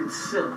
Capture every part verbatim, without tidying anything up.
It's silly.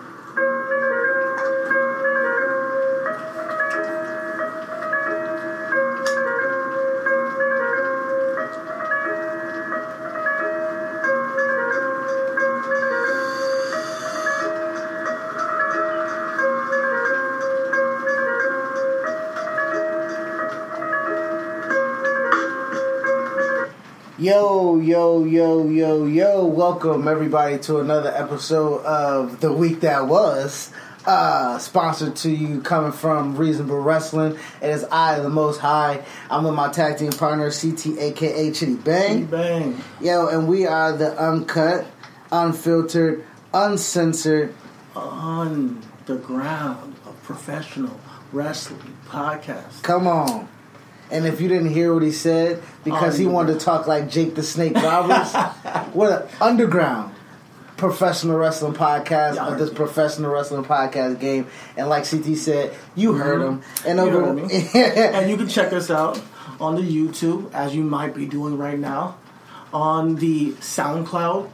Yo, yo, yo, yo, yo, welcome everybody to another episode of The Week That Was, uh, sponsored to you coming from Reasonable Wrestling. It is I, the Most High. I'm with my tag team partner, C T, a k a. Chitty Bang. Chitty Bang. Yo, and we are the uncut, unfiltered, uncensored, on the ground of professional wrestling podcast. Come on. And if you didn't hear what he said, because oh, he wanted know. to talk like Jake the Snake Roberts, we're an underground professional wrestling podcast Y'all of this me. professional wrestling podcast game. And like C T said, you mm-hmm. heard him. And, over- you know what I mean? And you can check us out on the YouTube, as you might be doing right now, on the SoundCloud,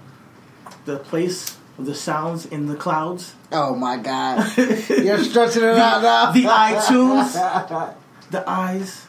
the place of the sounds in the clouds. Oh, my God. You're stretching it the, out now. The iTunes, the eyes.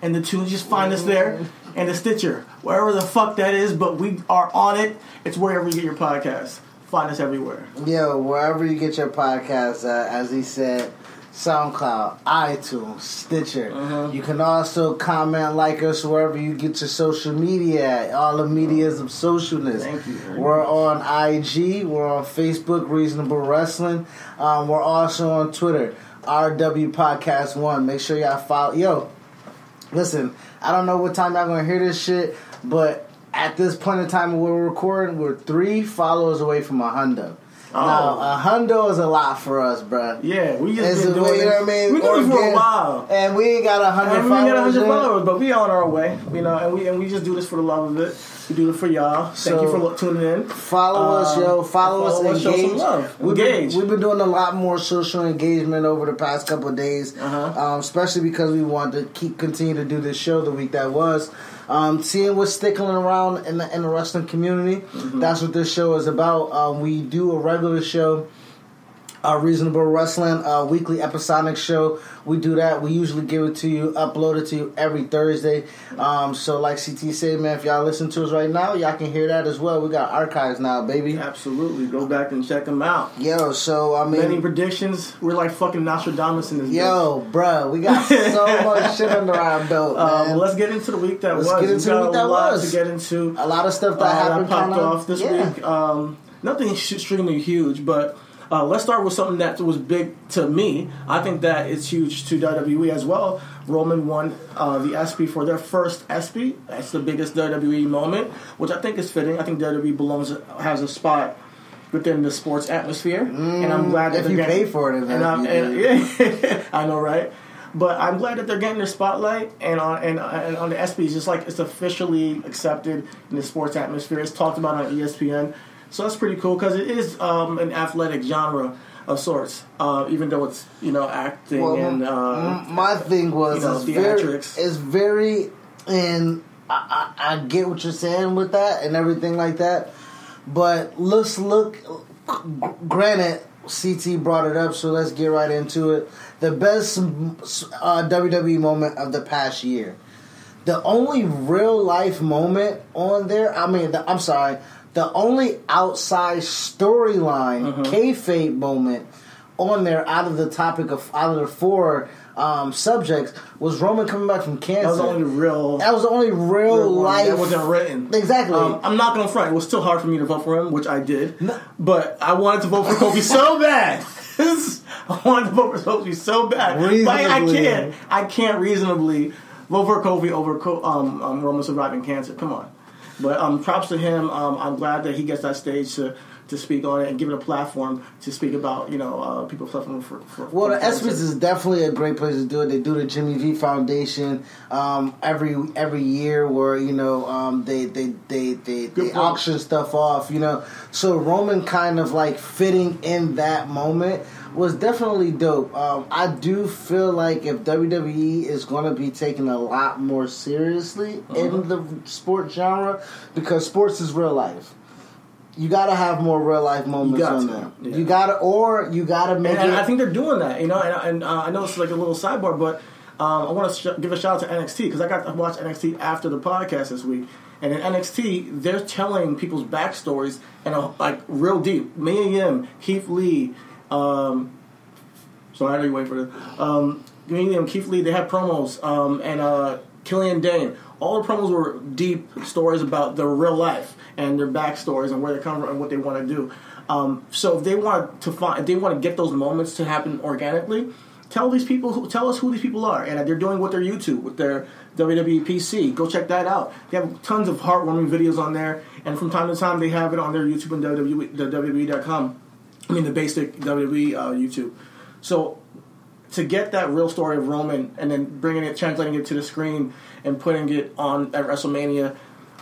And the tunes, just find us there. And the Stitcher, wherever the fuck that is, but we are on it. It's wherever you get your podcast. Find us everywhere. Yo, wherever you get your podcast, uh, as he said, SoundCloud, iTunes, Stitcher. Uh-huh. You can also comment, like us wherever you get your social media at. All the medias of socialness. Thank you. We're much. on I G. We're on Facebook, Reasonable Wrestling. Um, we're also on Twitter, R W Podcast One. Make sure y'all follow. Yo. Listen, I don't know what time y'all gonna hear this shit, but at this point in time when we're recording, we're three followers away from a hundo. Oh. Now, a hundo is a lot for us, bruh. Yeah, we just it's been a, doing you this. Know what I mean? We doing it for a while, and we ain't got a hundred followers. We got a hundred followers, but we on our way, you know. And we and we just do this for the love of it. We do it for y'all. Thank so, you for lo- tuning in. Follow us, um, yo. Follow, follow us. Engage. Show some love. We've engage. Been, we've been doing a lot more social engagement over the past couple of days, uh-huh. um, especially because we wanted to keep continue to do this show The Week That Was. Um, seeing what's sticking around in the, in the wrestling community. Mm-hmm. That's what this show is about. Um, we do a regular show. Uh, Reasonable Wrestling, uh, weekly episodic show. We do that. We usually give it to you, upload it to you every Thursday. Um, so like C T said, man, if y'all listen to us right now, y'all can hear that as well. We got archives now, baby. Absolutely. Go back and check them out. Yo, so, I mean... Many predictions. We're like fucking Nostradamus in this Yo, bitch. Bruh, we got so much shit under our belt, man. Um, let's get into the week that let's was. Let's get into the week that was. Get into, a lot of stuff that uh, happened. That popped kinda, off this yeah. week. Um, nothing extremely huge, but... Uh, let's start with something that was big to me. I think that it's huge to W W E as well. Roman won uh, the E S P Y for their first E S P Y. That's the biggest W W E moment, which I think is fitting. I think W W E belongs has a spot within the sports atmosphere, mm, and I'm glad that if you getting, pay for it. And I'm, and, yeah, I know, right? But I'm glad that they're getting their spotlight, and on and, and on the E S P Y, it's just like it's officially accepted in the sports atmosphere. It's talked about on E S P N. So that's pretty cool because it is um, an athletic genre of sorts, uh, even though it's, you know, acting well, and... Uh, my thing was, you know, it's, very, it's very... And I, I, I get what you're saying with that and everything like that, but let's look... Granted, C T brought it up, so let's get right into it. The best uh, W W E moment of the past year. The only real-life moment on there... I mean, the, I'm sorry... The only outside storyline, mm-hmm. kayfabe moment on there out of the topic of out of the four um, subjects was Roman coming back from cancer. That was the only real. That was the only real, real life. That wasn't written. Exactly. Um, I'm not gonna front. It was still hard for me to vote for him, which I did. No. But I wanted to vote for Kofi so bad. I wanted to vote for Kofi so bad. Like I can't. I can't reasonably vote for Kofi over um, um, Roman surviving cancer. Come on. But um, props to him. Um, I'm glad that he gets that stage to, to speak on it and give it a platform to speak about, you know, uh, people platform for, for. Well, the ESPYs is definitely a great place to do it. They do the Jimmy V Foundation um, every every year, where you know um, they they they they, they auction stuff off. You know, so Roman kind of like fitting in that moment was definitely dope. Um, I do feel like if W W E is going to be taken a lot more seriously uh-huh. in the sports genre, because sports is real life. You gotta have more real life moments on there. Yeah. You gotta, or you gotta make. And, and it... I think they're doing that, you know. And, and uh, I know it's like a little sidebar, but um, I want to sh- give a shout out to N X T because I got to watch N X T after the podcast this week. And in N X T, they're telling people's backstories and uh, like real deep. Mia Yim, Keith Lee. Um, sorry, I know you wait for this. Um, Mia Yim, Keith Lee. They had promos, um, and uh, Killian Dane. All the promos were deep stories about their real life and their backstories and where they come from and what they want to do. Um, so if they want to find, if they want to get those moments to happen organically, tell these people, who, tell us who these people are and that they're doing with their YouTube, with their W W E P C. Go check that out. They have tons of heartwarming videos on there, and from time to time they have it on their YouTube and W W E, the W W E dot com. I mean the basic W W E uh, YouTube. So to get that real story of Roman and then bringing it, translating it to the screen and putting it on at WrestleMania,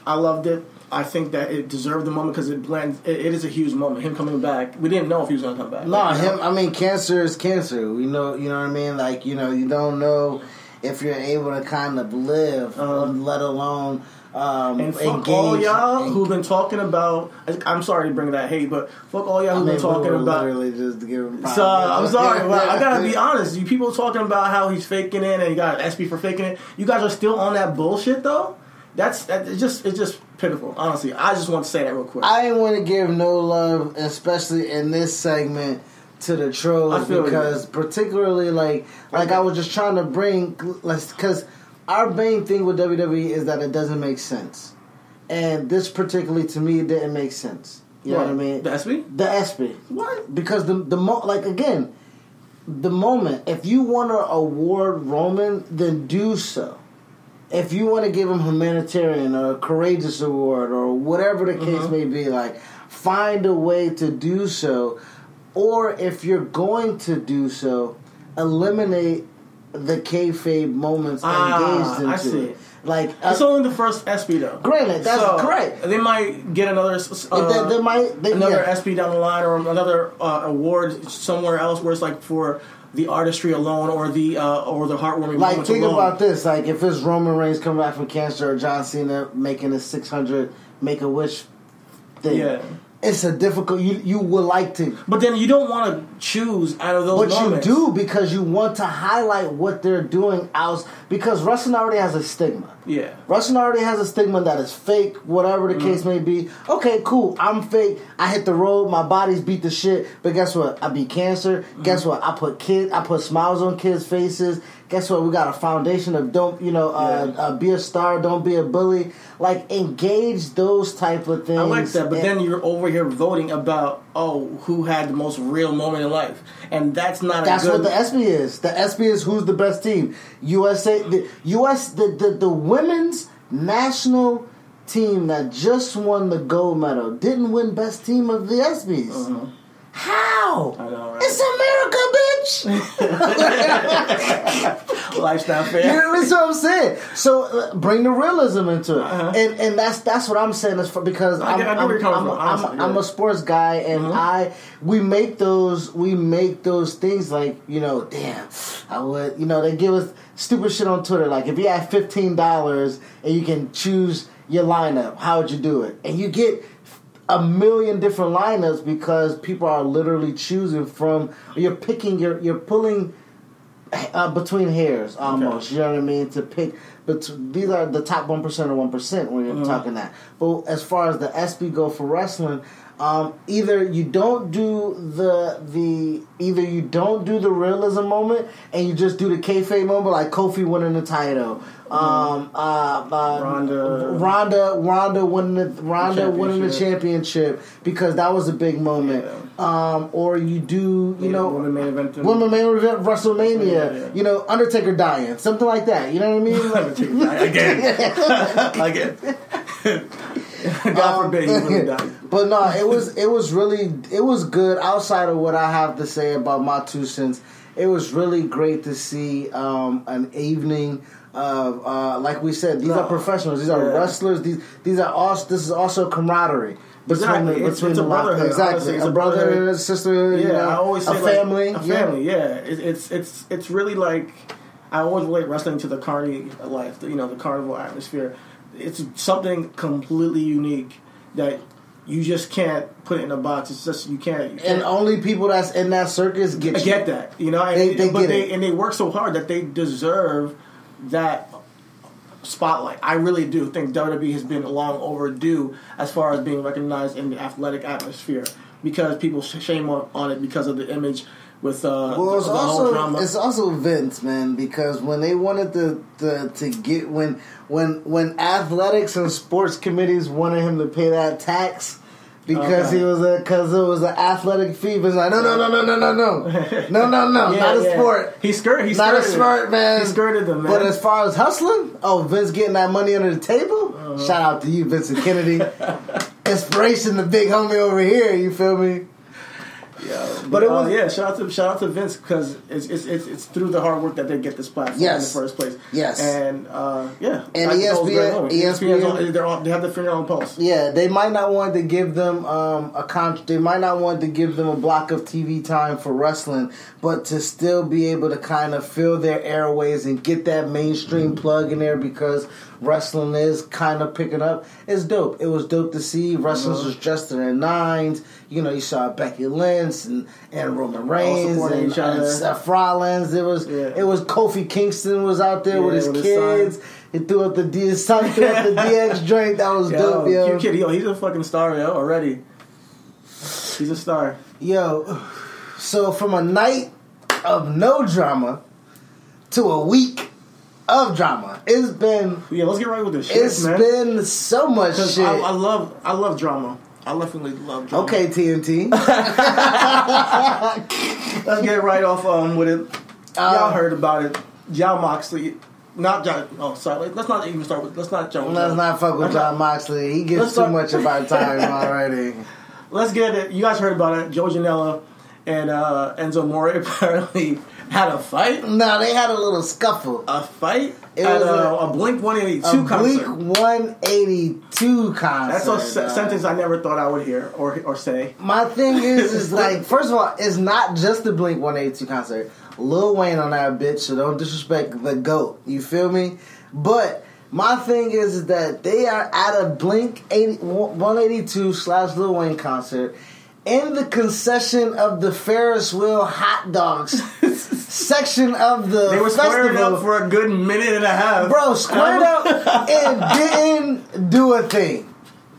I loved it. I think that it deserved the moment because it blends. It, it is a huge moment. Him coming back, we didn't know if he was going to come back. No, nah, him. I mean, cancer is cancer. We know, you know what I mean. Like you know, you don't know if you're able to kind of live, um, let alone um, and fuck engage. All y'all and, who've been talking about. I'm sorry to bring that hate, but fuck all y'all who've I mean, been talking we about. Literally just to give him so uh, I'm sorry, but I gotta be honest. You people talking about how he's faking it and he got an S P for faking it. You guys are still on that bullshit though. That's that, it's just it's just pitiful. Honestly, I just want to say that real quick. I didn't want to give no love, especially in this segment, to the trolls because, particularly, like like I was just trying to bring, because our main thing with W W E is that it doesn't make sense, and this particularly to me didn't make sense. You what? know what I mean? The S P? The S P. What? Because the the mo- like again, the moment if you want to award Roman, then do so. If you want to give him humanitarian or a courageous award or whatever the case mm-hmm. may be, like find a way to do so. Or if you're going to do so, eliminate the kayfabe moments ah, engaged into. I see. It. Like uh, it's only the first S P though. Granted, that's so correct. They might get another uh, they, they might they, another yeah. S P down the line or another uh, award somewhere else where it's like for the artistry alone, or the uh, or the heartwarming. Like think alone. About this. Like if it's Roman Reigns coming back from cancer, or John Cena making a six hundred make a wish thing. Yeah. It's a difficult. You you would like to, but then you don't want to choose out of those. But moments. You do because you want to highlight what they're doing out. Because wrestling already has a stigma. Yeah, wrestling already has a stigma that is fake, whatever the mm-hmm. case may be. Okay, cool. I'm fake. I hit the road. My body's beat the shit. But guess what? I beat cancer. Mm-hmm. Guess what? I put kid. I put smiles on kids' faces. Guess what? We got a foundation of don't, you know, uh, yeah. uh, be a star, don't be a bully. Like, engage those type of things. I like that, but then you're over here voting about, oh, who had the most real moment in life. And that's not that's a good... That's what the S B is. The S B is who's the best team. U S A... The, U S, the, the, the women's national team that just won the gold medal didn't win best team of the S Bs. Mm-hmm. How? I know, right? It's America, bitch. Life's not fair. You know, that's what I'm saying. So uh, bring the realism into it, uh-huh. and and that's that's what I'm saying. Is for, because I, I'm, I I'm, I'm, I'm, I'm, I'm a sports guy, and mm-hmm. I we make those we make those things like you know, damn, I would you know they give us stupid shit on Twitter like if you had fifteen dollars and you can choose your lineup, how would you do it? And you get a million different lineups because people are literally choosing from. You're picking. You're you're pulling uh, between hairs almost. Okay. You know what I mean? To pick, but to, these are the top one percent or one percent when you're mm-hmm. talking that. But as far as the S B go for wrestling, um, either you don't do the the either you don't do the realism moment and you just do the kayfabe moment, like Kofi winning the title. Um, uh, uh, Ronda, Ronda, Ronda winning the Ronda winning the championship because that was a big moment. Yeah. Um, or you do, you yeah, know, women main event, women main event WrestleMania. Yeah, yeah. You know, Undertaker dying, something like that. You know what I mean? Undertaker dying again, again. God forbid he really died. But no, it was it was really it was good. Outside of what I have to say about my two cents, it was really great to see um, an evening. Uh, uh, like we said, these no. are professionals. These are yeah. wrestlers. These these are also. This is also camaraderie. Exactly. Between, it's, between it's a brotherhood. Exactly. Honestly, it's a, a brotherhood, a sisterhood. Yeah, you know, I always say a like, family. A family. Yeah. yeah. It, it's it's it's really like I always relate wrestling to the carny life. You know, the carnival atmosphere. It's something completely unique that. You just can't put it in a box. It's just you can't. You can't. And only people that's in that circus get you. get that. You know, and they, they but get they it. and they work so hard that they deserve that spotlight. I really do think W W E has been long overdue as far as being recognized in the athletic atmosphere because people shame on, on it because of the image with uh, well, it's the, the also, whole drama. It's also Vince, man, because when they wanted to to, to get when. When when athletics and sports committees wanted him to pay that tax because okay. he was a because it was an athletic fee, but like no no no no no no no no no no yeah, not a yeah. sport. He skirted. He skirted. Not a sport, man. He skirted them, man. But as far as hustling, oh Vince getting that money under the table. Uh-huh. Shout out to you, Vincent Kennedy, inspiration, the big homie over here. You feel me? Yeah, but it was uh, yeah. Shout out to shout out to Vince because it's, it's it's it's through the hard work that they get this platform yes. in the first place. Yes, and uh, yeah, and E S P N, E S P N, they're all, they have the finger on the pulse. Yeah, they might not want to give them um, a con- They might not want to give them a block of T V time for wrestling, but to still be able to kind of fill their airways and get that mainstream mm-hmm. plug in there because wrestling is kind of picking up. It's dope. It was dope to see wrestlers mm-hmm. was dressed in their nines. You know, you saw Becky Lynch and, and Roman Reigns and, each other. and Seth Rollins. It was yeah. it was Kofi Kingston was out there yeah, with his with kids. His he threw up the D son threw up the D X drink. That was yo, dope, yo. You kidding? Yo, he's a fucking star, yo. Already, he's a star, yo. So from a night of no drama to a week of drama, it's been yeah. Let's get right with this shit, it's man. It's been so much shit. I, I love I love drama. I definitely love drama. Okay, T N T. Let's get right off um, with it. Y'all um, heard about it. John Moxley. Not John. Oh, sorry. Let's not even start with. Let's not John. Let's John. not fuck with John Moxley. He gets let's too start. much of our time already. Let's get it. You guys heard about it. Joe Janela and uh, Enzo Mori apparently had a fight. No, nah, they had a little scuffle. A fight? It at was a, a Blink one eighty-two concert. A Blink one eighty-two concert. That's a se- sentence I never thought I would hear or or say. My thing is, is like, first of all, it's not just the Blink one eighty-two concert. Lil Wayne on that bitch, so don't disrespect the GOAT. You feel me? But my thing is, is that they are at a Blink one eighty-two slash Lil Wayne concert in the concession of the Ferris wheel hot dogs section of the They were festival. Squared up for a good minute and a half. Bro, squared up and didn't do a thing.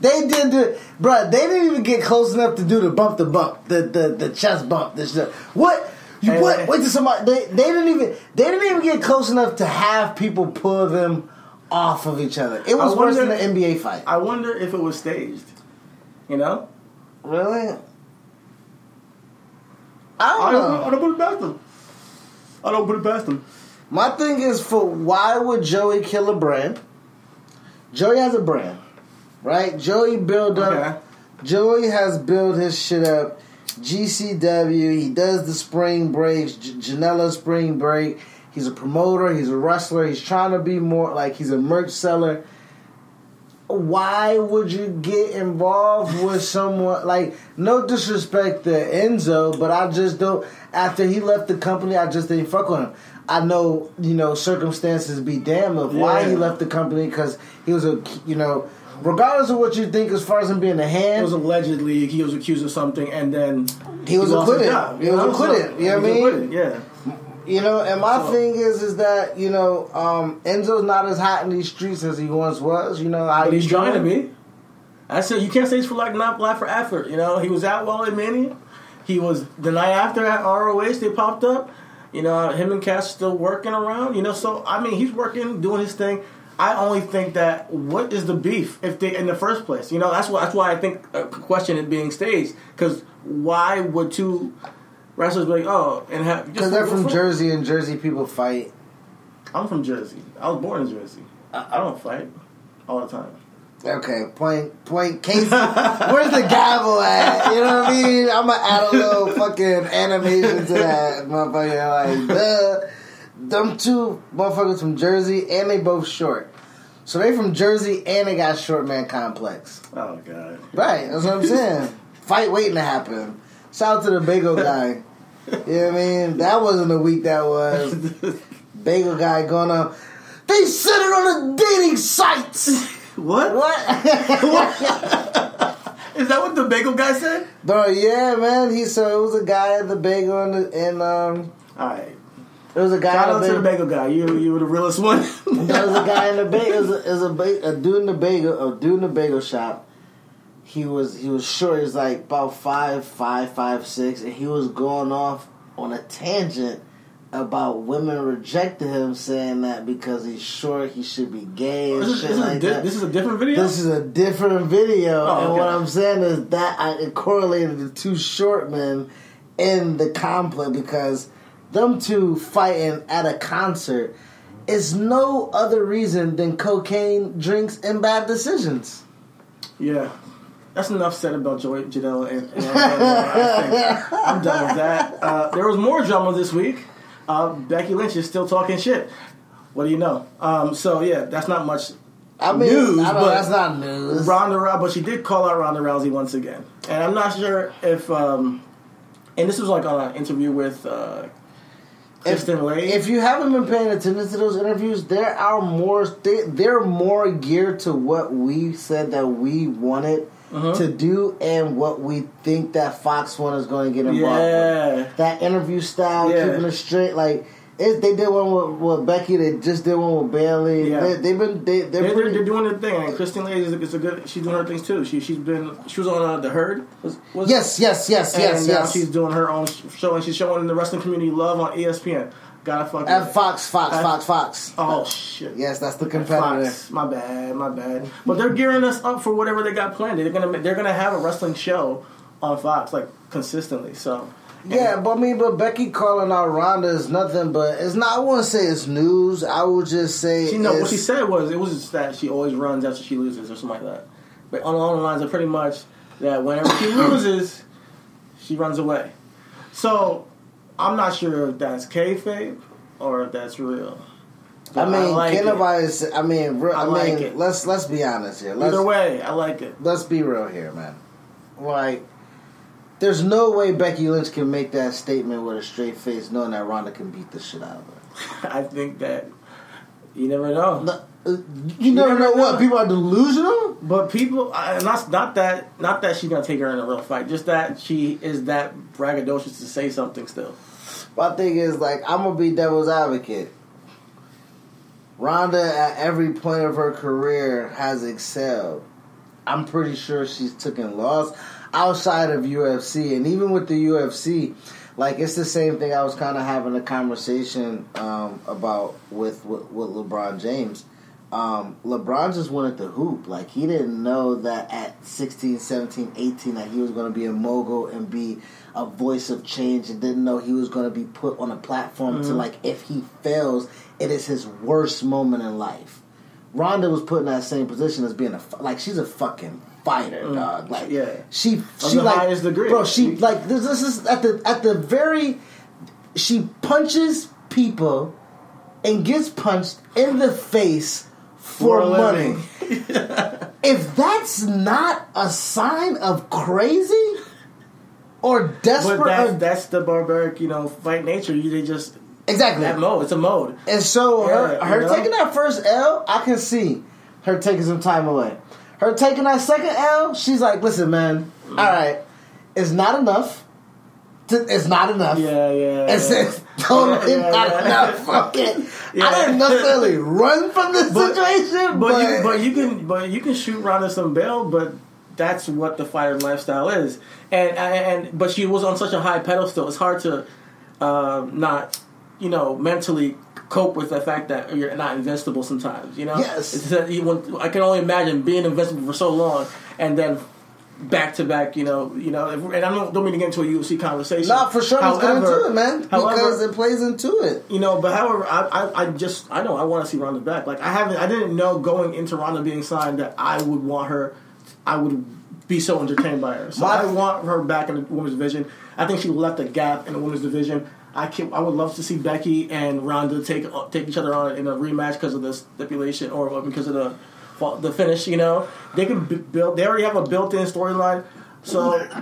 They didn't do... Bro, they didn't even get close enough to do the bump the bump, the the, the chest bump. This shit. What? You hey, what? Wait, wait till somebody... They, they didn't even... They didn't even get close enough to have people pull them off of each other. It was wonder, worse than an N B A fight. I wonder if it was staged. You know? Really? I don't, I don't, I don't put it past him. I don't put it past him. My thing is, for why would Joey kill a brand? Joey has a brand, right? Joey build up. Okay. Joey has built his shit up. G C W. He does the spring breaks. J- Janela spring break. He's a promoter. He's a wrestler. He's trying to be more like he's a merch seller. Why would you get involved with someone like? No disrespect to Enzo, but I just don't. After he left the company, I just didn't fuck with him. I know, you know, circumstances be damned of yeah. why he left the company because he was a, you know, regardless of what you think as far as him being a hand, it was allegedly he was accused of something and then he was acquitted. He was acquitted. You know what I mean? Yeah. You know, and my so, thing is, is that, you know, um, Enzo's not as hot in these streets as he once was. You know, but he's trying to be. I said you can't say it's for like not black for effort. You know, he was out well in Mania. He was the night after at R O H. They popped up. You know, him and Cass still working around. You know, so I mean, he's working, doing his thing. I only think that what is the beef if they in the first place? You know, that's why that's why I think a question is being staged, because why would two wrestlers be like, oh, and have because they're from Jersey and Jersey people fight. I'm from Jersey. I was born in Jersey. I, I don't fight all the time. Okay, point, point, Casey. Where's the gavel at? You know what I mean? I'm going to add a little fucking animation to that motherfucker. Like, duh. Them two motherfuckers from Jersey, and they both short. So they from Jersey, and they got short man complex. Oh, God. Right, that's what I'm saying. Fight waiting to happen. Shout out to the bagel guy. You know what I mean? That wasn't the week that was. Bagel guy going up. They said it on the dating sites! What? What? What? Is that what the bagel guy said? Bro, yeah, man. He so it was a guy at the bagel and, and um. All right. It was a guy. Shout out to the bagel guy. You you were the realest one. There was a guy in the bagel. It was a, it was a, a dude in the bagel. A dude in the bagel shop. He was he was short. He was like about five five five six, and he was going off on a tangent about women rejecting him, saying that because he's short, he should be gay and this, shit this like di- that. This is a different video? This is a different video. Oh, and okay. What I'm saying is that I, it correlated the two short men in the complex because them two fighting at a concert is no other reason than cocaine, drinks, and bad decisions. Yeah. That's enough said about Joe Janela. And, and, and I think I'm done with that. Uh, there was more drama this week. Uh, Becky Lynch is still talking shit. What do you know? Um, so yeah, that's not much I mean, news. I don't, but that's not news. Ronda, but she did call out Ronda Rousey once again, and I'm not sure if. Um, and this was like on an interview with uh, Kristen Lay. If you haven't been paying attention to those interviews, there are more. They, they're more geared to what we said that we wanted. Uh-huh. To do and what we think that Fox One is going to get involved yeah. with. That interview style, yeah. keeping it straight. Like it, they did one with, with Becky. They just did one with Bailey. Yeah. They, they've been they, they're, they're, pretty, they're doing their thing. And Kristen Lee is, is a good. She's doing her things too. She she's been she was on uh, The Herd. Was, was yes, yes, yes, and yes, now yes. She's doing her own show and she's showing the wrestling community love on E S P N. Gotta fucking at Fox, Fox, at, Fox, Fox. Oh shit! Yes, that's the competitor. Fox. My bad, my bad. But they're gearing us up for whatever they got planned. They're gonna they're gonna have a wrestling show on Fox like consistantly. So yeah, but I mean, but Becky calling out Ronda is nothing. But it's not. I wouldn't say it's news. I would just say she know what she said was it was just that she always runs after she loses or something like that. But along the lines of pretty much that whenever she loses, she runs away. So. I'm not sure if that's kayfabe or if that's real. But I mean, I like can nobody? Say, I mean, real, I, I like mean, it. Let's let's be honest here. Let's, Either way, I like it. Let's be real here, man. Like, there's no way Becky Lynch can make that statement with a straight face, knowing that Ronda can beat the shit out of her. I think that you never know. No, you, you never, never know, know what people are delusional. But people, and that's not that, not that she's gonna take her in a real fight. Just that she is that braggadocious to say something still. My thing is, like, I'm going to be devil's advocate. Ronda, at every point of her career, has excelled. I'm pretty sure she's taken loss outside of U F C. And even with the U F C, like, it's the same thing I was kind of having a conversation um, about with, with, with LeBron James. Um, LeBron just wanted to hoop. Like, he didn't know that at sixteen, seventeen, eighteen, that he was going to be a mogul and be a voice of change, and didn't know he was going to be put on a platform mm-hmm. to, like, if he fails, it is his worst moment in life. Ronda was put in that same position as being a, like, she's a fucking fighter, mm-hmm. dog. Like, yeah. she, of she, the like, highest degree. Bro, she, like, this, this is at the, at the very, she punches people and gets punched in the face for, for money. If that's not a sign of crazy, or desperate. But that's, that's the barbaric, you know, fight nature. You they just exactly that mode. It's a mode. And so yeah, her, her you know? taking that first L, I can see her taking some time away. Her taking that second L, she's like, listen, man, mm. all right, it's not enough. It's not enough. Yeah, yeah. It's yeah. totally yeah, yeah, not yeah. enough. Fuck it. Yeah. I didn't necessarily run from this but, situation, but but you, but you can but you can shoot Ronda some bail, but that's what the fighter lifestyle is. And and but she was on such a high pedestal. It's hard to uh, not you know mentally cope with the fact that you're not invincible sometimes. You know, yes. I can only imagine being invincible for so long and then. Back to back, you know, you know, and I don't don't mean to get into a U F C conversation. No, for sure, let's get into it, man. However, because it plays into it, you know. But however, I, I, I just, I know I want to see Ronda back. Like I haven't, I didn't know going into Ronda being signed that I would want her, I would be so entertained by her. So My, I want her back in the women's division. I think she left a gap in the women's division. I can, I would love to see Becky and Ronda take take each other on in a rematch because of the stipulation or because of the. The finish, you know, they can build. They already have a built-in storyline. So, I, a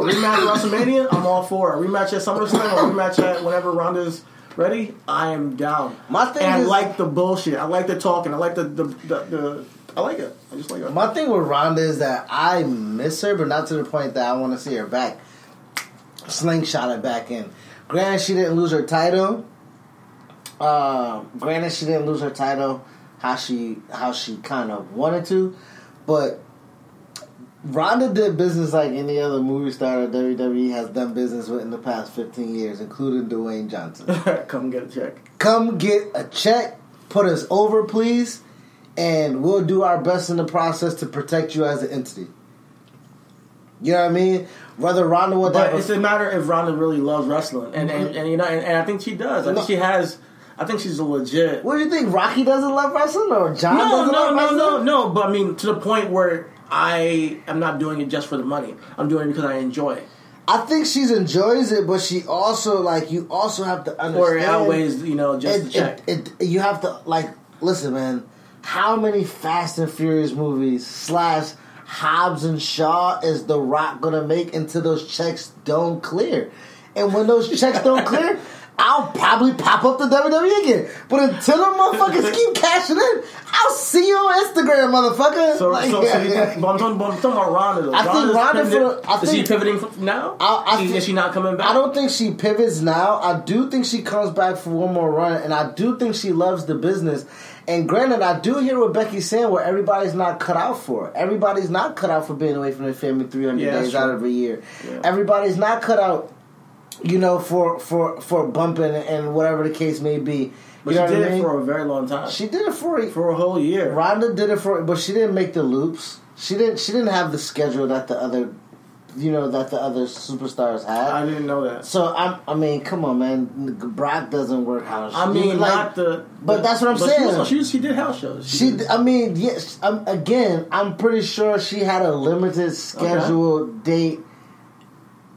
rematch at WrestleMania, I'm all for. A rematch at SummerSlam, or a rematch at whenever Ronda's ready, I am down. My thing, and is, I like the bullshit. I like the talking. I like the the, the the I like it. I just like it. My thing with Ronda is that I miss her, but not to the point that I want to see her back. Slingshot it back in. Granted, she didn't lose her title. Uh, granted, she didn't lose her title. How she how she kind of wanted to, but Ronda did business like any other movie star that W W E has done business with in the past fifteen years, including Dwayne Johnson. Come get a check. Come get a check. Put us over, please, and we'll do our best in the process to protect you as an entity. You know what I mean? Whether Ronda would, but it's a matter if Ronda really loves wrestling, and and, and you know, and, and I think she does. I think she has. I think she's a legit. What do you think? Rocky doesn't love wrestling, or John no, doesn't no, love wrestling? No, no, no, no. But I mean, to the point where I am not doing it just for the money. I'm doing it because I enjoy it. I think she enjoys it, but she also like you also have to understand. Or it outweighs, you know, just it, the check. It, it, you have to like listen, man. How many Fast and Furious movies slash Hobbs and Shaw is The Rock gonna make until those checks don't clear? And when those checks don't clear. I'll probably pop up to W W E again. But until the motherfuckers keep cashing in, I'll see you on Instagram, motherfucker. So, like, so, so yeah, yeah. But I'm talking, but I'm talking about Ronda, though. I Ronda's think Ronda... Pivoted, for, I is think, she pivoting now? I, I she, think, is she not coming back? I don't think she pivots now. I do think she comes back for one more run, and I do think she loves the business. And granted, I do hear what Becky's saying, where everybody's not cut out for it. Everybody's not cut out for being away from their family three hundred yeah, days out of a year. Yeah. Everybody's not cut out... You know, for, for, for bumping and whatever the case may be. But you know she did I mean? it for a very long time. She did it for for a whole year. Ronda did it for, but she didn't make the loops. She didn't. She didn't have the schedule that the other, you know, that the other superstars had. I didn't know that. So I, I mean, come on, man. Brock doesn't work house shows. I mean, like, not the. But the, that's what I'm but saying. She, was, she, was, she did house shows. She. she did. I mean, yes. Um, again, I'm pretty sure she had a limited schedule okay. date.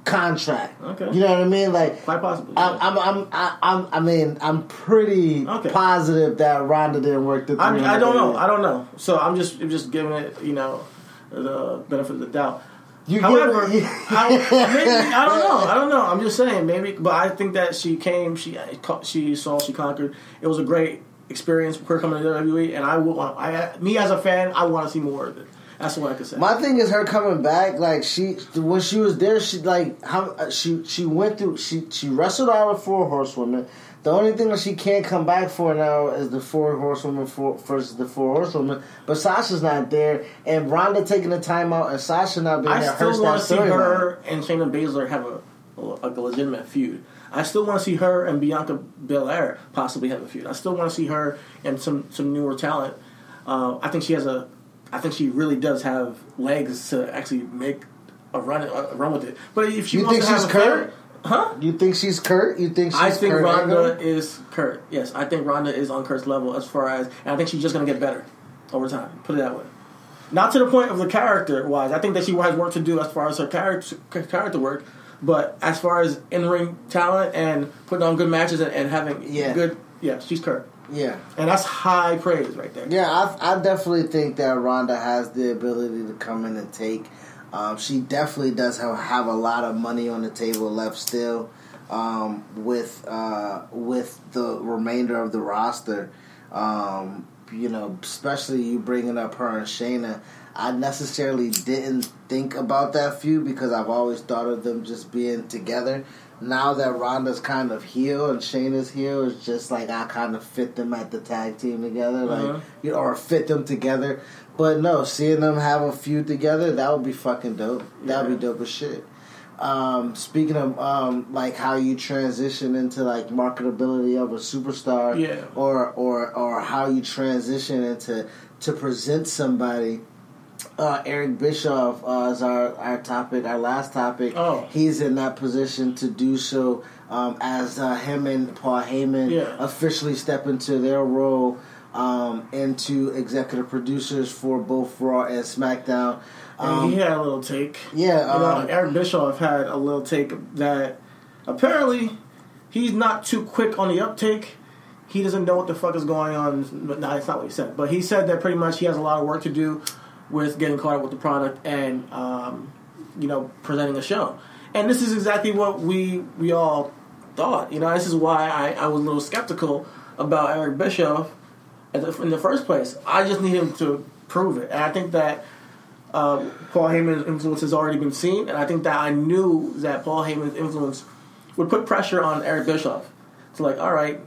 Contract, okay. You know what I mean? Like, quite possibly. Yeah. I'm, I'm, I'm, I'm, I mean, I'm pretty okay. positive that Ronda didn't work the. I, I don't know. I don't know. So I'm just, I'm just giving it, you know, the benefit of the doubt. You However, it, yeah. I, maybe, I don't know. I don't know. I'm just saying, maybe. But I think that she came, she, she saw, she conquered. It was a great experience for her coming to W W E, and I will, I, me as a fan, I want to see more of it. That's what I could say. My thing is her coming back. Like she, when she was there, she like how she she went through. She she wrestled out of four horsewomen. The only thing that she can't come back for now is the four horsewomen for, versus the four horsewomen. But Sasha's not there, and Ronda taking the time out, and Sasha not being there. I still want to see her and Shayna Baszler have a, a a legitimate feud. I still want to see her and Bianca Belair possibly have a feud. I still want to see her and some some newer talent. Uh, I think she has a. I think she really does have legs to actually make a run, a run with it. But if she you wants think to she's have a Kurt, favorite, huh? You think she's Kurt? You think she's I think Kurt Ronda Angle? Is Kurt. Yes, I think Ronda is on Kurt's level as far as, and I think she's just going to get better over time. Put it that way. Not to the point of the character wise. I think that she has work to do as far as her character character work. But as far as in ring talent and putting on good matches and, and having yeah. good, yeah, she's Kurt. Yeah. And that's high praise right there. Yeah, I, I definitely think that Ronda has the ability to come in and take. Um, she definitely does have, have a lot of money on the table left still um, with uh, with the remainder of the roster. Um, you know, especially you bringing up her and Shayna, I necessarily didn't think about that feud because I've always thought of them just being together. Now that Ronda's kind of heel and Shayna's heel, it's just like I kind of fit them at the tag team together, like uh-huh. you know, or fit them together. But no, seeing them have a feud together, that would be fucking dope. That would yeah. be dope as shit. Um, speaking of um, like how you transition into like marketability of a superstar, yeah. or or or how you transition into to present somebody. Uh, Eric Bischoff uh, is our, our topic, our last topic. Oh. He's in that position to do so um, as uh, him and Paul Heyman yeah. officially step into their role um, into executive producers for both Raw and SmackDown. Um, and he had a little take. Yeah. Um, you know, Eric Bischoff had a little take that apparently he's not too quick on the uptake. He doesn't know what the fuck is going on. But no, nah, that's not what he said. But he said that pretty much he has a lot of work to do with getting caught up with the product and, um, you know, presenting a show. And this is exactly what we we all thought. You know, this is why I, I was a little skeptical about Eric Bischoff at the, in the first place. I just need him to prove it. And I think that um, Paul Heyman's influence has already been seen, and I think that I knew that Paul Heyman's influence would put pressure on Eric Bischoff. It's like, all right,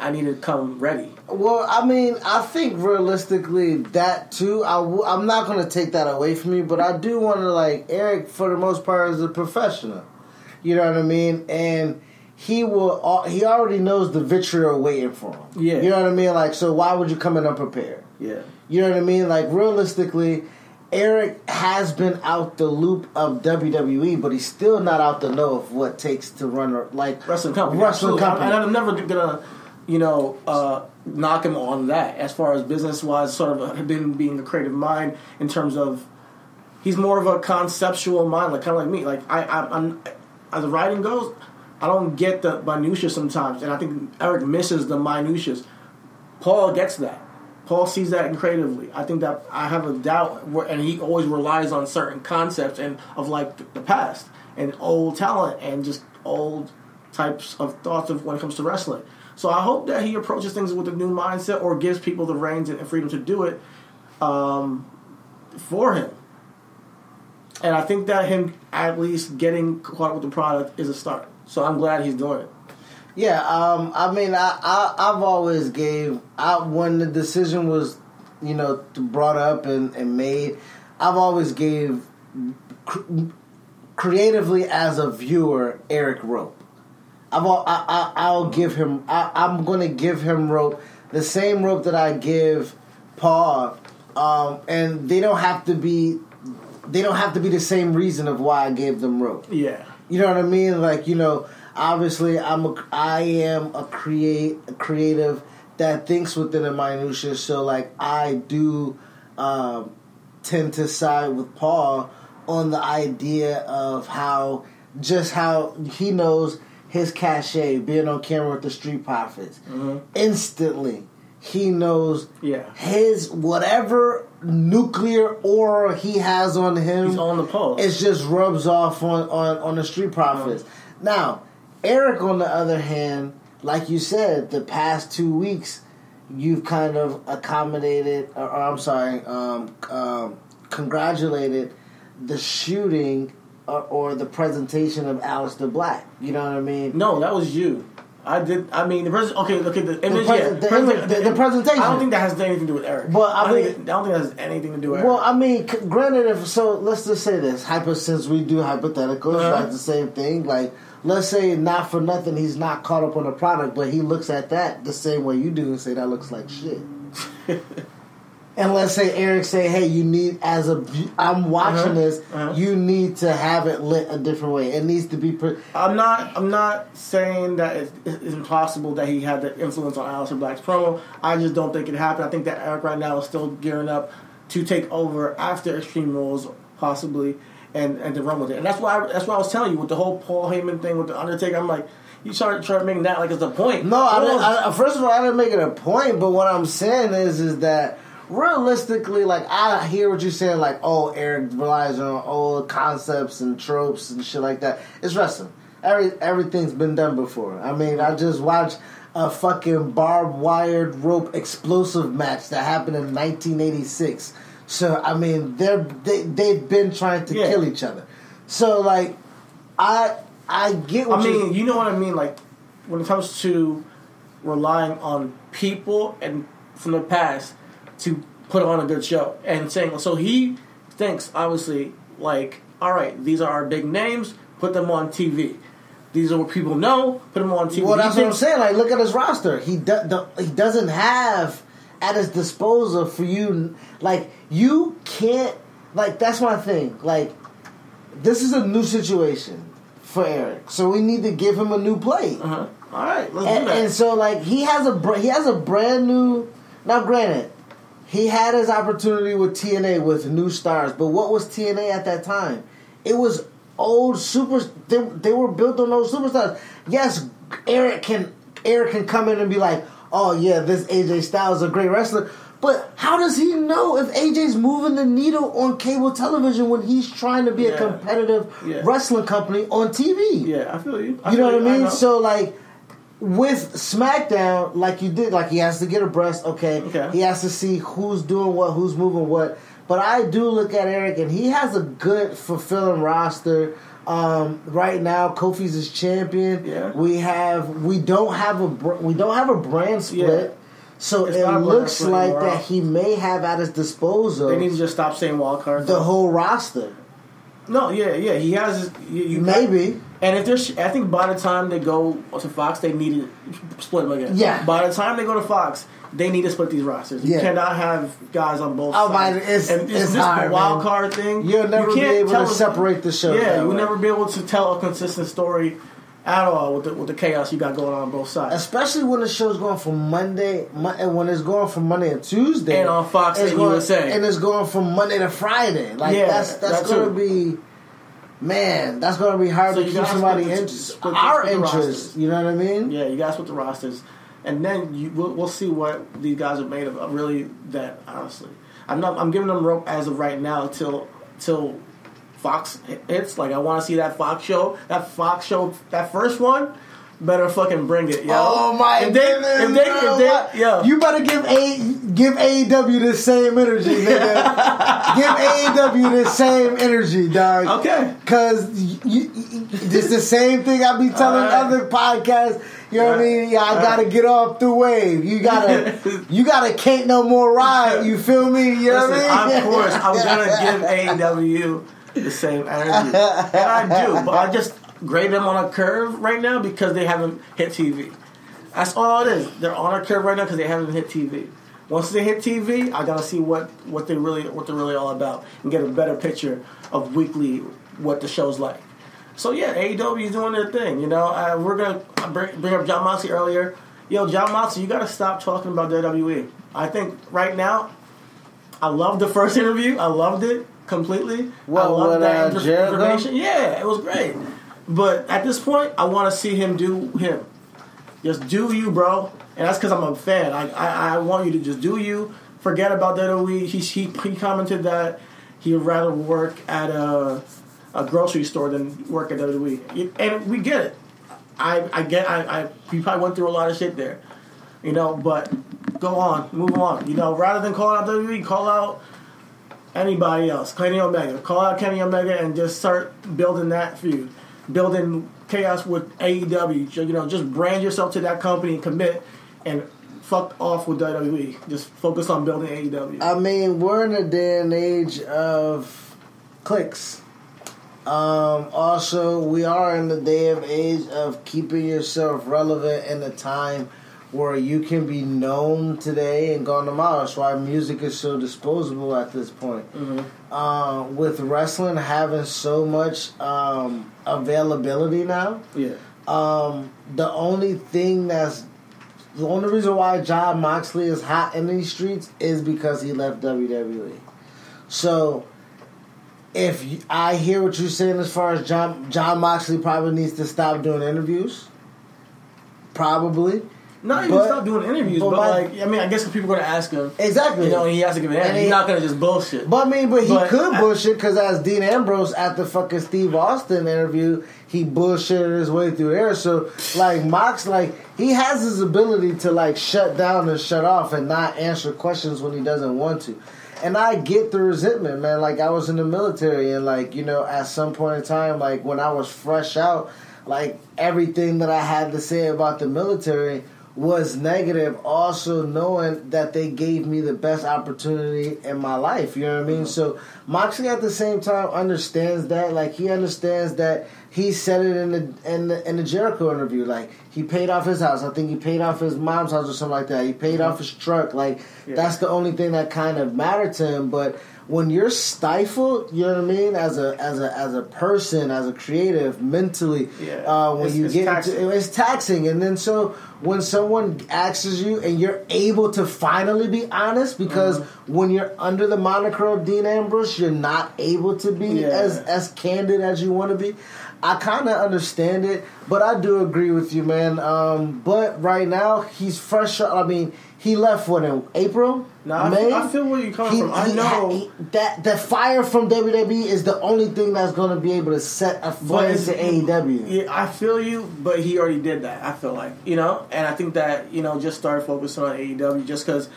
I need to come ready. Well, I mean, I think realistically that too, I w- I'm not going to take that away from you, but I do want to, like, Eric, for the most part, is a professional. You know what I mean? And he will. He already knows the vitriol waiting for him. Yeah. You know what I mean? Like, so why would you come in unprepared? Yeah. You know what I mean? Like, realistically, Eric has been out the loop of W W E, but he's still not out the know of what takes to run a, like, wrestling company. Wrestling company. And I'm never going to, you know, uh, knock him on that. As far as business-wise, sort of him being a creative mind in terms of, he's more of a conceptual mind, like kind of like me. Like I, I, I'm, as the writing goes, I don't get the minutiae sometimes, and I think Eric misses the minutiae. Paul gets that. Paul sees that creatively. I think that I have a doubt, where, and he always relies on certain concepts and of like the past and old talent and just old types of thoughts of when it comes to wrestling. So I hope that he approaches things with a new mindset or gives people the reins and freedom to do it um, for him. And I think that him at least getting caught up with the product is a start. So I'm glad he's doing it. Yeah, um, I mean, I, I, I've always gave, I, when the decision was, you know, brought up and, and made, I've always gave, cre- creatively as a viewer, Eric rope. I've, I, I, I'll give him, I, I'm going to give him rope, the same rope that I give Paul, um, and they don't have to be, they don't have to be the same reason of why I gave them rope. Yeah. You know what I mean? Like, you know, obviously, I'm a, I am a create a creative that thinks within the minutiae. So, like, I do um, tend to side with Paul on the idea of how just how he knows his cachet, being on camera with the Street Profits. Mm-hmm. Instantly, he knows yeah. his whatever nuclear aura he has on him. He's on the pulse. It just rubs off on, on, on the Street Profits. Mm-hmm. Now, Eric, on the other hand, like you said, the past two weeks, you've kind of accommodated, or, or I'm sorry, um, um, congratulated the shooting or, or the presentation of Aleister Black. You know what I mean? No, that was you. I did. I mean, the pres- okay, look at the image. The, pres- yeah, the, pres- the, the, the presentation. I don't think that has anything to do with Eric. But I, I mean, think, I don't think that has anything to do with Eric. Well, I mean, granted, if so, let's just say this. Hyper, since we do hypotheticals, uh-huh. like the same thing, like. Let's say, not for nothing, he's not caught up on the product, but he looks at that the same way you do and say, that looks like shit. And let's say Eric say, hey, you need, as a, I'm watching uh-huh. this, uh-huh. you need to have it lit a different way. It needs to be... Pre- I'm not I'm not saying that it's, it's impossible that he had the influence on Aleister Black's promo. I just don't think it happened. I think that Eric right now is still gearing up to take over after Extreme Rules, possibly, And, and to run with it. And that's why I, that's why I was telling you with the whole Paul Heyman thing with the Undertaker. I'm like, you start trying making that like it's a point. No, I didn't, I, first of all, I didn't make it a point. But what I'm saying is, is that realistically, like I hear what you're saying, like oh, Eric relies on old concepts and tropes and shit like that. It's wrestling. Every everything's been done before. I mean, I just watch. a fucking barbed wired rope explosive match that happened in nineteen eighty-six. So, I mean, they're, they, they've been trying to yeah. kill each other. So, like, I I get what I you... I mean, you know what I mean? Like, when it comes to relying on people and from the past to put on a good show. And saying... So, he thinks, obviously, like, all right, these are our big names. Put them on T V. These are what people know. Put them on T V. Well, that's what I'm saying. Like, look at his roster. He do, do, he doesn't have... at his disposal for you, like, you can't, like, that's my thing. Like, this is a new situation for Eric, so we need to give him a new plate. Uh-huh. All right, let's and, do that. And so, like, he has a he has a brand new. Now, granted, he had his opportunity with T N A with new stars, but what was T N A at that time? It was old super. They, they were built on old superstars. Yes, Eric can Eric can come in and be like, oh, yeah, this A J Styles is a great wrestler. But how does he know if A J's moving the needle on cable television when he's trying to be yeah. a competitive yeah. wrestling company on T V? Yeah, I feel you. I you know feel what you. I mean? I so, like, with SmackDown, like you did, like, he has to get abreast, okay. okay. He has to see who's doing what, who's moving what. But I do look at Eric, and he has a good, fulfilling roster. Um, right now, Kofi's his champion. Yeah. We have we don't have a we don't have a brand split, yeah. so it's it looks like anymore. That he may have at his disposal. They need to just stop saying wild card. The whole roster. No, yeah, yeah, he has. You, you Maybe. Got, and if there's, I think by the time they go to Fox, they need to split them again. Yeah. By the time they go to Fox, they need to split these rosters. You yeah. cannot have guys on both oh, sides. Oh, it's, and it's, it's hard, the wild man. Card thing. You'll never you be able to separate the show. Yeah, you'll way. Never be able to tell a consistent story at all with the, with the chaos you got going on, on both sides. Especially when the show's going from Monday, and when it's going from Monday and Tuesday. And on Fox and going, U S A. And it's going from Monday to Friday. Like, yeah, that's that's that going to be, man, that's going to be hard so to keep somebody in our interest. You know what I mean? Yeah, you guys with the rosters. And then you, we'll, we'll see what these guys are made of. Really, that honestly, I'm not. I'm giving them rope as of right now till till Fox hits. Like I want to see that Fox show, that Fox show, that first one. Better fucking bring it, yo! Oh my if they, goodness! If they, no, if they, yo. You better give a give A E W the same energy, nigga. Give A E W the same energy, dog. Okay, because it's the same thing I be telling right. other podcasts. You know right. what I mean? Yeah, I All gotta right. get off the wave. You gotta, you gotta can't no more ride. You feel me? You know Listen, what I mean? Of course, I'm gonna give A E W the same energy, and I do, but I just. Grade them on a curve right now because they haven't hit T V. That's all it is. They're on a curve right now because they haven't hit T V. Once they hit T V, I gotta see what, what they really what they're really all about and get a better picture of weekly what the show's like. So yeah, A E W is doing their thing. You know, uh, we're gonna bring, bring up John Moxley earlier. Yo, John Moxley, you gotta stop talking about W W E. I think right now, I love the first interview. I loved it completely. Well, I loved that uh, inter- information. Yeah, it was great. But at this point, I want to see him do him. Just do you, bro. And that's because I'm a fan. I, I I want you to just do you. Forget about W W E. He he, he commented that he would rather work at a, a grocery store than work at W W E. And we get it. I I get I I he probably went through a lot of shit there, you know. But go on, move on. You know, rather than calling out W W E, call out. Anybody else? Kenny Omega. Call out Kenny Omega and just start building that feud. Building chaos with A E W, you know, just brand yourself to that company and commit, and fuck off with W W E. Just focus on building A E W. I mean, we're in a day and age of clicks. Um, also, we are in the day and age of keeping yourself relevant in a time where you can be known today and gone tomorrow. That's why music is so disposable at this point. Mm-hmm. Uh, with wrestling having so much um, availability now, yeah. Um, the only thing that's the only reason why John Moxley is hot in these streets is because he left W W E. So, if you, I hear what you're saying as far as John John Moxley probably needs to stop doing interviews, probably. Not even stop doing interviews, but, but my, like, I mean, I guess if people are going to ask him. Exactly. You know, he has to give an answer. He's not going to just bullshit. But, I mean, but he but could I, bullshit, because as Dean Ambrose at the fucking Steve Austin interview, he bullshitted his way through there. So, like, Mox, like, he has his ability to, like, shut down and shut off and not answer questions when he doesn't want to. And I get the resentment, man. Like, I was in the military, and, like, you know, at some point in time, like, when I was fresh out, like, everything that I had to say about the military was negative, also knowing that they gave me the best opportunity in my life. You know what I mean? Mm-hmm. So Moxley at the same time understands that. Like, he understands that. He said it in the, in the in the Jericho interview. Like, he paid off his house. I think he paid off his mom's house or something like that. He paid mm-hmm. off his truck. Like, yeah. that's the only thing that kind of mattered to him. But when you're stifled, you know what I mean, as a as a as a person, as a creative, mentally, yeah. uh, when it's, you it's get taxing. Into, it's taxing. And then so when someone asks you and you're able to finally be honest, because mm-hmm. when you're under the moniker of Dean Ambrose, you're not able to be yeah. as as candid as you want to be. I kind of understand it, but I do agree with you, man. Um, but right now, he's fresh. I mean, he left, what, in April? No, May? I, I feel where you're coming he, from. I know. He, that the fire from W W E is the only thing that's going to be able to set a fire to A E W. Yeah, I feel you, but he already did that, I feel like. You know? And I think that, you know, just start focusing on A E W just because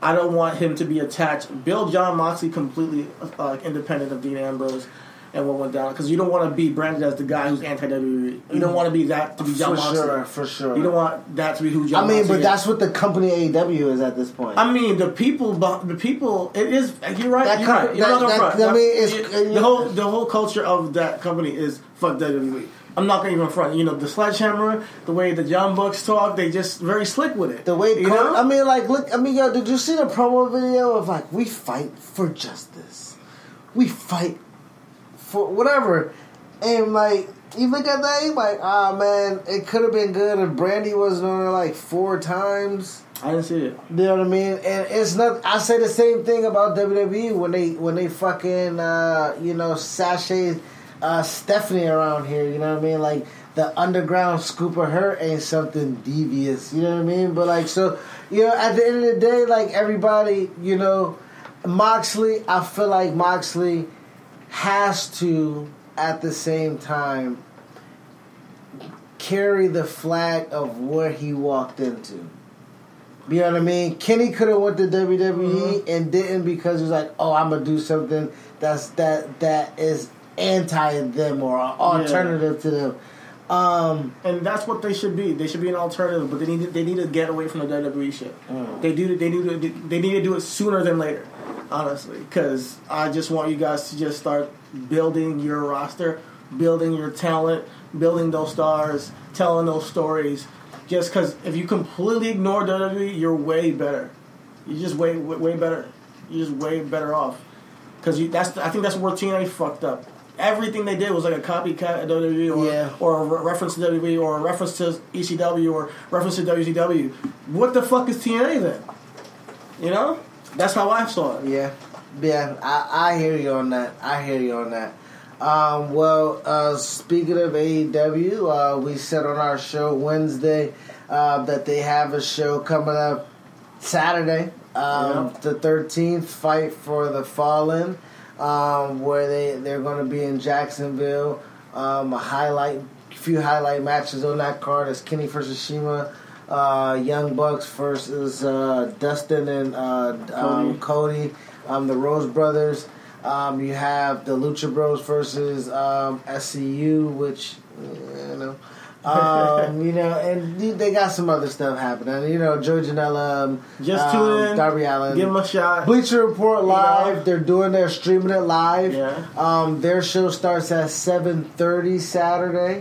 I don't want him to be attached. Build John Moxley completely uh, independent of Dean Ambrose. And what went down, because you don't want to be branded as the guy who's anti-W W E. You don't want to be that to be John Moxley. For sure, for sure. You don't want that to be who John Moxley I mean, Moxley but is. That's what the company A E W is at this point. I mean, the people, the people. It is. You're right. That you're com- right. You're that, that, front. I mean, it's, it, the whole the whole culture of that company is fuck W W E. I'm not going to even front. You know, the sledgehammer, the way the John Bucks talk, they just very slick with it. The way, you know? I mean, like, look. I mean, yo, did you see the promo video of like we fight for justice, we fight. For whatever, and like you look at that, you're like, ah, oh, man, it could have been good if Brandy wasn't on it like four times. I didn't see it. You know what I mean? And it's not. I say the same thing about W W E when they when they fucking uh, you know sashay uh, Stephanie around here. You know what I mean? Like the underground scoop of her ain't something devious. You know what I mean? But like so, you know, at the end of the day, like everybody, you know, Moxley. I feel like Moxley has to, at the same time, carry the flag of what he walked into. You know what I mean? Kenny could have went to W W E mm-hmm. and didn't because he was like, oh, I'm going to do something that's that that is anti-them or an alternative yeah. to them. Um, and that's what they should be. They should be an alternative, but they need to, they need to get away from the W W E shit. Mm. They do. They need to. They need to do it sooner than later. Honestly, because I just want you guys to just start building your roster, building your talent, building those stars, telling those stories. Just because if you completely ignore W W E, you're way better. You're just way, way, way better. You're just way better off. Because that's I think that's where T N A fucked up. Everything they did was like a copycat of W W E or, yeah. or a re- reference to W W E or a reference to E C W or reference to W C W. What the fuck is T N A then? You know? That's how I saw it. Yeah. Yeah. I, I hear you on that. I hear you on that. Um, well, uh, speaking of A E W, uh, we said on our show Wednesday uh, that they have a show coming up Saturday, um, yeah. the thirteenth, Fight for the Fallen. Um, where they, they're going to be in Jacksonville. Um, a highlight, a few highlight matches on that card is Kenny versus Shima, uh, Young Bucks versus uh, Dustin and uh, um, Cody, um, the Rose Brothers. Um, you have the Lucha Bros versus um, S C U, which, you know, um, you know, and they got some other stuff happening. You know, Joe Janela, um, just tune um, in, Darby Allin, give them a shot. Bleacher Report live. Yeah. They're doing their streaming it live. Yeah. Um, their show starts at seven thirty Saturday.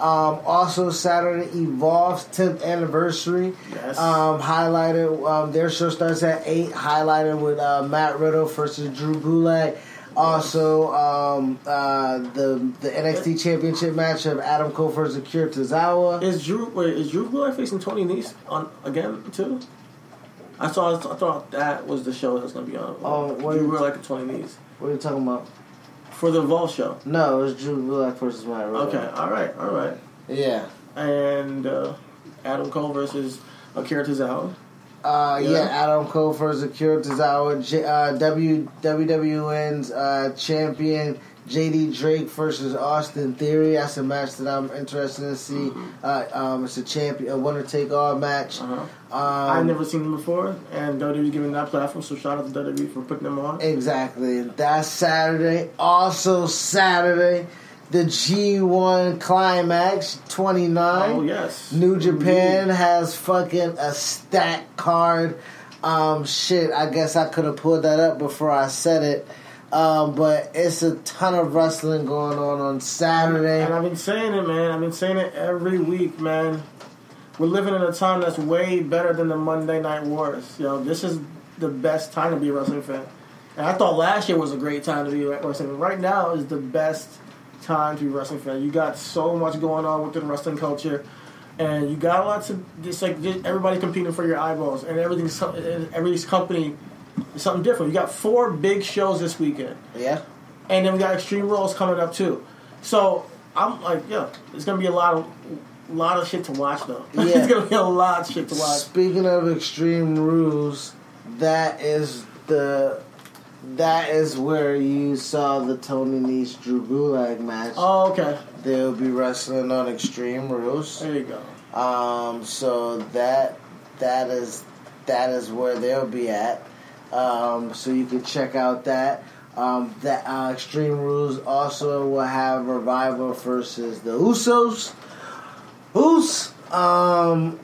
Um, also Saturday, Evolve's tenth anniversary. Yes. Um, highlighted. Um, their show starts at eight. Highlighted with uh, Matt Riddle versus Drew Gulak. Also, um, uh, the the N X T Championship match of Adam Cole versus Akira Tozawa. Is Drew wait, is Drew Gulak facing Tony Nese on again too? I saw I thought that was the show that was gonna be on. Oh, um, Drew Gulak and Tony Nese. What are you talking about? For the Vol show. No, it was Drew Gulak versus Matt Riddle. Okay, all right, all right. Yeah. And uh, Adam Cole versus Akira Tozawa. Uh, yeah. yeah, Adam Cole versus Akira Tozawa. J- uh, w- W W N's uh, champion J D Drake versus Austin Theory. That's a match that I'm interested in to see. Mm-hmm. Uh, um, it's a champion, a winner-take-all match. Uh-huh. Um, I've never seen them before, and W W E's giving that platform, so shout out to W W E for putting them on. Exactly. That's Saturday. Also Saturday, the G one Climax twenty-nine. Oh, yes. New Japan Indeed. has fucking a stacked card. Um, shit, I guess I could have pulled that up before I said it. Um, but it's a ton of wrestling going on on Saturday. And I've been saying it, man. I've been saying it every week, man. We're living in a time that's way better than the Monday Night Wars. You know, this is the best time to be a wrestling fan. And I thought last year was a great time to be a wrestling fan. Right now is the best time to be a wrestling fan. You got so much going on within wrestling culture. And you got lots of, just like, just everybody competing for your eyeballs. And everything's, everybody's company... something different. You got four big shows this weekend. Yeah. And then we got Extreme Rules coming up too. So I'm like, yeah, it's gonna be a lot of lot of shit to watch though. Yeah. It's gonna be a lot of shit to watch. Speaking of Extreme Rules, that is the that is where you saw the Tony Nese Drew Gulak match. Oh, okay. They'll be wrestling on Extreme Rules. There you go. Um so that that is that is where they'll be at. Um, so you can check out that. Um, that uh, Extreme Rules also will have Revival versus the Usos. Oos. Um,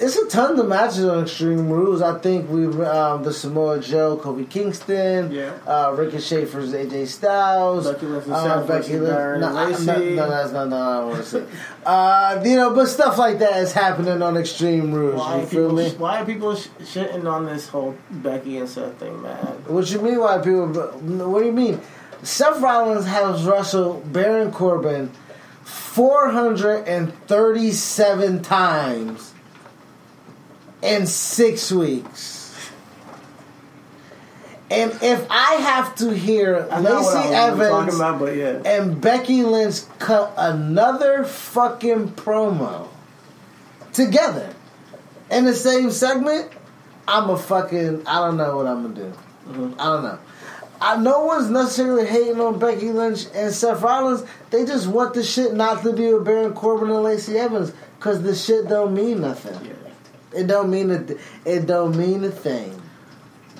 it's a ton of matches on Extreme Rules. I think we've um, the Samoa Joe, Kofi Kingston, yeah. uh, Ricochet versus A J Styles, Becky Lynch, uh, Becky Lynch. No, no, that's not. No, I don't want to say. Uh, you know, but stuff like that is happening on Extreme Rules. Why you feel people, me? Why are people sh- shitting on this whole Becky and Seth thing, man? What you mean? Why people? What do you mean? Seth Rollins has wrestled Baron Corbin four hundred thirty-seven times in six weeks. And if I have to hear Lacey Evans about, but yeah. and Becky Lynch cut another fucking promo together in the same segment, I'm a fucking... I don't know what I'm going to do. Mm-hmm. I don't know. I, no one's necessarily hating on Becky Lynch and Seth Rollins. They just want the shit not to be with Baron Corbin and Lacey Evans because the shit don't mean nothing. Yeah. It don't mean a th- it don't mean a thing.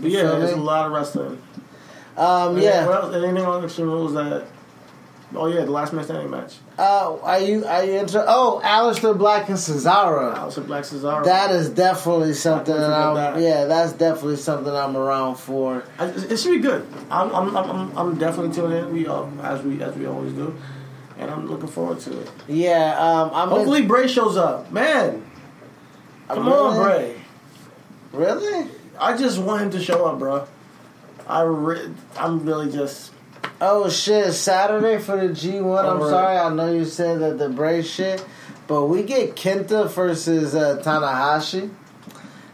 But yeah, so there's I mean, a lot of wrestling. Um, and yeah. What else? Anything on Extreme Rules that? Oh yeah, the last man standing match. Uh, are you are you into? Oh, Aleister Black and Cesaro. Aleister Black Cesaro. That is definitely something that I'm. That. Yeah, that's definitely something I'm around for. I, it should be good. I'm I'm I'm I'm definitely tuning in. We uh, as we as we always do, and I'm looking forward to it. Yeah. Um, I'm Hopefully, in- Bray shows up, man. Come really? on, Bray. Really? I just want him to show up, bro. I re- I'm really just... Oh, shit. Saturday for the G one. All I'm right. sorry. I know you said that the Bray shit. But we get Kenta versus uh, Tanahashi.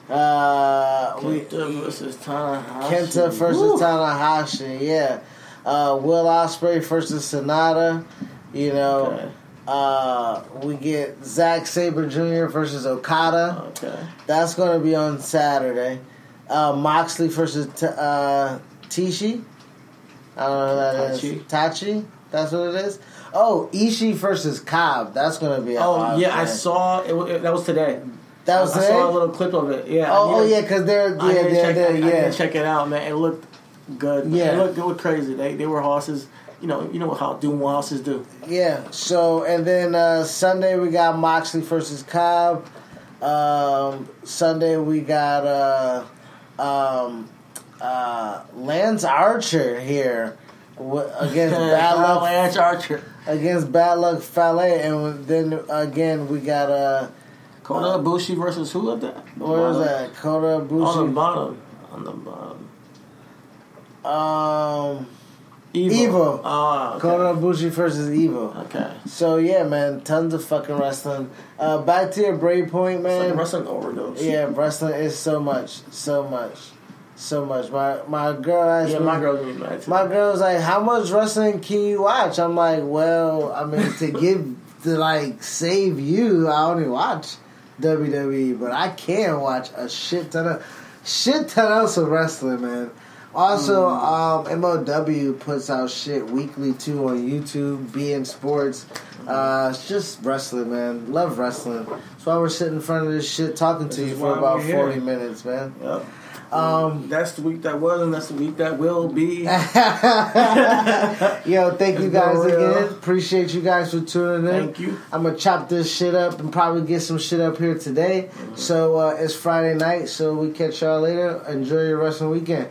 Uh, Kenta we, versus Tanahashi. Kenta versus Woo. Tanahashi, yeah. Uh, Will Ospreay versus Sonata. You know... Okay. Uh, we get Zack Sabre Junior versus Okada. Okay. That's going to be on Saturday. Uh, Moxley versus t- uh, Tishi. I don't know who that Tachi. is. Tachi. That's what it is. Oh, Ishii versus Cobb. That's going to be. Oh a yeah, event. I saw it, it. That was today. That was I, today. I saw a little clip of it. Yeah. Oh, oh yeah, because they're yeah they're, check, they're yeah. I didn't check it out, man. It looked good. Yeah. It looked it looked crazy. They they were horses. You know, you know how doing what houses do. Yeah. So and then uh, Sunday we got Moxley versus Cobb. Um, Sunday we got uh, um, uh, Lance Archer here w- against Bad Luck Lance Archer against Bad Luck Fale, and then again we got uh, Kota Ibushi versus who up there? Where was that? Kota Ibushi on the bottom. On the bottom. Um. Evo. Oh, okay. Kota Ibushi versus Evo. Okay. So, yeah, man, tons of fucking wrestling. Uh, back to your Bray point, man. It's like wrestling overdose. Yeah, wrestling is so much. So much. So much. My my girl asked yeah, me. Yeah, my girl's getting mad too. My girl's like, how much wrestling can you watch? I'm like, well, I mean, to give, to like, save you, I only watch W W E, but I can watch a shit ton of shit ton else of wrestling, man. Also, mm. um, M O W puts out shit weekly too on YouTube. B N Sports, uh, it's just wrestling, man. Love wrestling. That's why we're sitting in front of this shit talking to you for about forty minutes, man. Yep. Um, that's the week that was, and that's the week that will be. Yo, thank you guys again. Appreciate you guys for tuning in. Thank you. I'm going to chop this shit up and probably get some shit up here today. Mm-hmm. So uh, it's Friday night, so we catch y'all later. Enjoy your wrestling weekend.